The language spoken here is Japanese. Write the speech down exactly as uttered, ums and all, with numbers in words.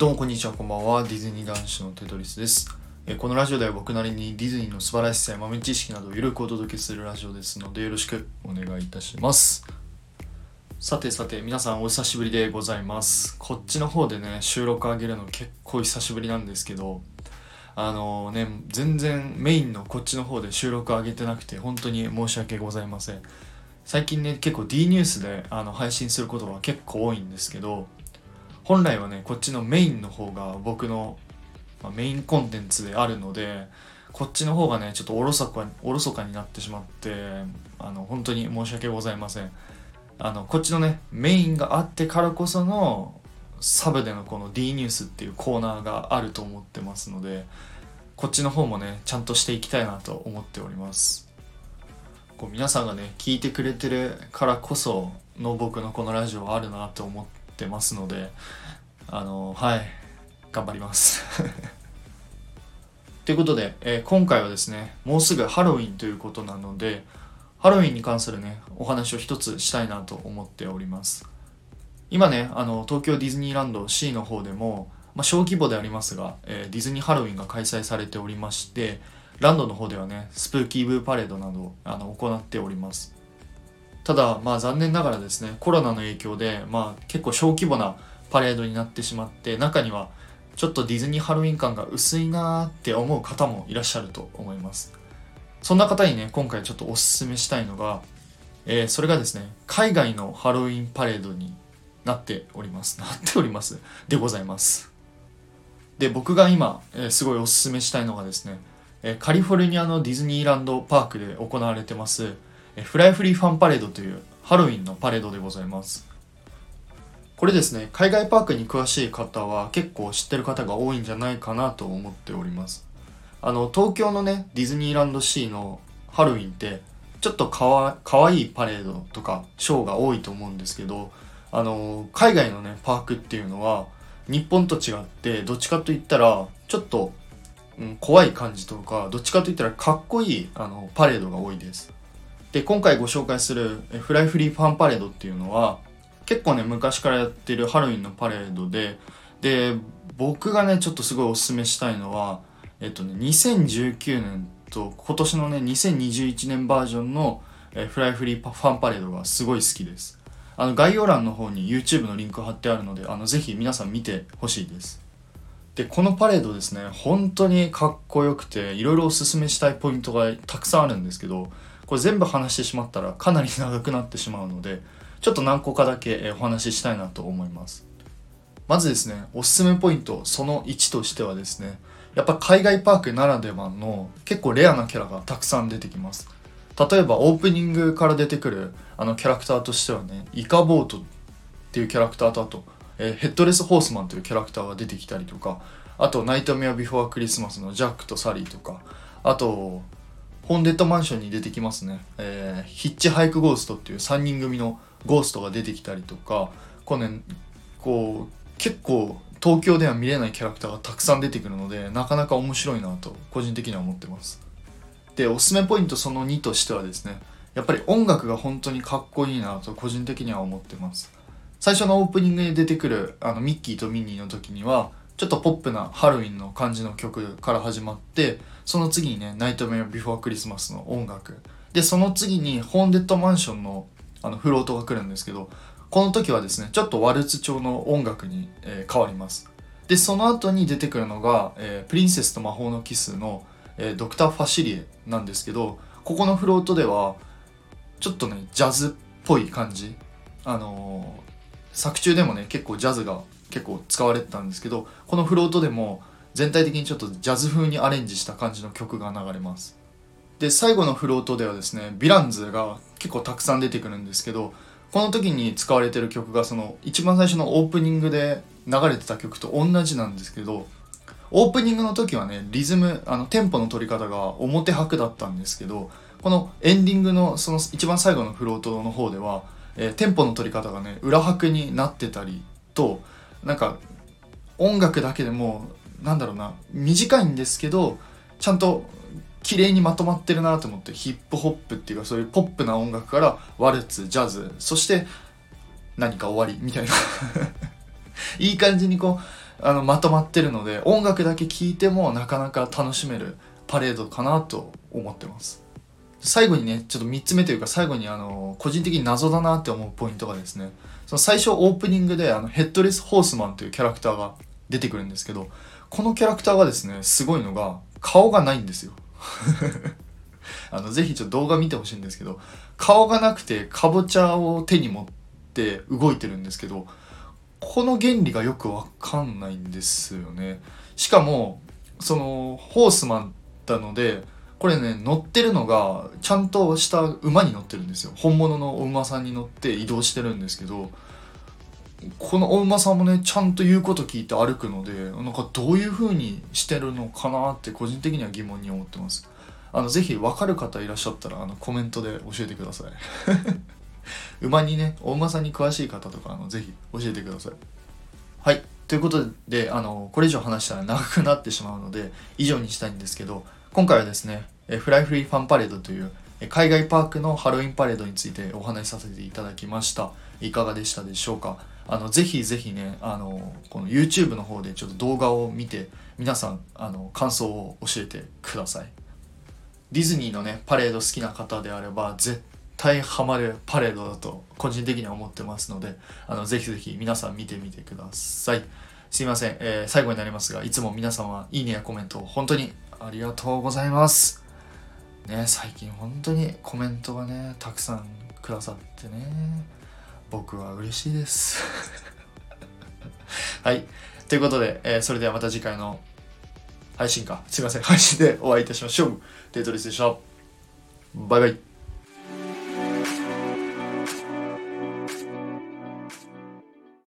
どうもこんにちは、こんばんは。ディズニー男子のテトリスです。えこのラジオでは僕なりにディズニーの素晴らしさや豆知識などをゆるくお届けするラジオですのでよろしくお願いいたします。さてさて皆さんお久しぶりでございます。こっちの方でね収録上げるの結構久しぶりなんですけど、あのね全然メインのこっちの方で収録上げてなくて本当に申し訳ございません。最近ね結構 D ニュースであの配信することが結構多いんですけど、本来はねこっちのメインの方が僕の、まあ、メインコンテンツであるので、こっちの方がねちょっとおろそかに、おろそかになってしまって、あの本当に申し訳ございません。あのこっちのねメインがあってからこそのサブでのこの D ニュースっていうコーナーがあると思ってますので、こっちの方もねちゃんとしていきたいなと思っております。こう皆さんがね聞いてくれてるからこその僕のこのラジオはあるなと思ってますので、あのはい頑張りますということで、えー、今回はですねもうすぐハロウィンということなので、ハロウィンに関するねお話を一つしたいなと思っております。今ねあの東京ディズニーランド シー の方でも、まあ、小規模でありますが、えー、ディズニーハロウィンが開催されておりまして、ランドの方ではねスプーキーブーパレードなどあの行っております。ただ、まあ、残念ながらですねコロナの影響で、まあ、結構小規模なパレードになってしまって、中にはちょっとディズニーハロウィン感が薄いなーって思う方もいらっしゃると思います。そんな方にね今回ちょっとおすすめしたいのが、えー、それがですね海外のハロウィンパレードになっておりますなっておりますでございます。で僕が今、えー、すごいおすすめしたいのがですね、えー、カリフォルニアのディズニーランドパークで行われてますフライフリーファンパレードというハロウィンのパレードでございます。これですね海外パークに詳しい方は結構知ってる方が多いんじゃないかなと思っております。あの東京のねディズニーランド シー のハロウィンってちょっとかわ、かわいいパレードとかショーが多いと思うんですけど、あの海外のねパークっていうのは日本と違ってどっちかといったらちょっと、うん、怖い感じとか、どっちかといったらかっこいいあのパレードが多いです。で今回ご紹介するフライフリーファンパレードっていうのは結構ね昔からやってるハロウィンのパレードで、で僕がねちょっとすごいおすすめしたいのは、えっとねにせんじゅうきゅうねんと今年のねにせんにじゅういちねんバージョンのフライフリーファンパレードがすごい好きです。あの概要欄の方に YouTube のリンク貼ってあるので、あのぜひ皆さん見てほしいです。でこのパレードですね本当にかっこよくて、いろいろおすすめしたいポイントがたくさんあるんですけど、これ全部話してしまったらかなり長くなってしまうので、ちょっと何個かだけお話ししたいなと思います。まずですねおすすめポイントそのいちとしてはですね、やっぱ海外パークならではの結構レアなキャラがたくさん出てきます。例えばオープニングから出てくるあのキャラクターとしてはね、イカボートっていうキャラクターと、あとえヘッドレスホースマンというキャラクターが出てきたりとか、あとナイトメアビフォークリスマスのジャックとサリーとか、あとホーンデッドマンションに出てきますね、えー、ヒッチハイクゴーストっていうさんにん組のゴーストが出てきたりとか、こうね、こう結構東京では見れないキャラクターがたくさん出てくるので、なかなか面白いなと個人的には思ってます。でおすすめポイントそのにとしてはですね、やっぱり音楽が本当にかっこいいなと個人的には思ってます。最初のオープニングに出てくるあのミッキーとミニーの時にはちょっとポップなハロウィンの感じの曲から始まって、その次にねナイトメアビフォークリスマスの音楽で、その次にホーンデッドマンションのあのフロートが来るんですけど、この時はですねちょっとワルツ調の音楽に、えー、変わります。でその後に出てくるのが、えー、プリンセスと魔法のキスの、えー、ドクターファシリエなんですけど、ここのフロートではちょっとねジャズっぽい感じ、あのー、作中でもね結構ジャズが結構使われてたんですけど、このフロートでも全体的にちょっとジャズ風にアレンジした感じの曲が流れます。で最後のフロートではですねヴィランズが結構たくさん出てくるんですけど、この時に使われてる曲がその一番最初のオープニングで流れてた曲と同じなんですけど、オープニングの時はねリズム、あのテンポの取り方が表拍だったんですけど、このエンディングのその一番最後のフロートの方では、えー、テンポの取り方がね裏拍になってたりと、なんか音楽だけでもなんだろうな、短いんですけどちゃんと綺麗にまとまってるなと思って、ヒップホップっていうかそういうポップな音楽からワルツ、ジャズ、そして何か終わりみたいないい感じにこうあのまとまってるので、音楽だけ聴いてもなかなか楽しめるパレードかなと思ってます。最後にね、ちょっとみっつめというか最後にあの個人的に謎だなって思うポイントがですね、その最初オープニングであのヘッドレスホースマンというキャラクターが出てくるんですけど、このキャラクターがですね、すごいのが顔がないんですよあのぜひちょっと動画見てほしいんですけど、顔がなくてかぼちゃを手に持って動いてるんですけど、この原理がよくわかんないんですよね。しかもそのホースマンなので、これね、乗ってるのがちゃんとした馬に乗ってるんですよ。本物のお馬さんに乗って移動してるんですけど、このお馬さんもねちゃんと言うこと聞いて歩くので、なんかどういう風にしてるのかなって個人的には疑問に思ってます。あのぜひ分かる方いらっしゃったらあのコメントで教えてください馬にね、お馬さんに詳しい方とかあのぜひ教えてください。はい、ということで、あのこれ以上話したら長くなってしまうので以上にしたいんですけど、今回はですね、フライフリーファンパレードという海外パークのハロウィンパレードについてお話しさせていただきました。いかがでしたでしょうか。あのぜひぜひね、あのこの YouTube の方でちょっと動画を見て皆さんあの感想を教えてください。ディズニーのねパレード好きな方であれば絶対ハマるパレードだと個人的には思ってますので、あのぜひぜひ皆さん見てみてください。すいません、えー、最後になりますが、いつも皆様いいねやコメントを本当にありがとうございますね。最近本当にコメントがねたくさんくださってね、僕は嬉しいですはい、ということで、えー、それではまた次回の配信かすいません配信でお会いいたしましょう。デイトリスでした。バイバイ。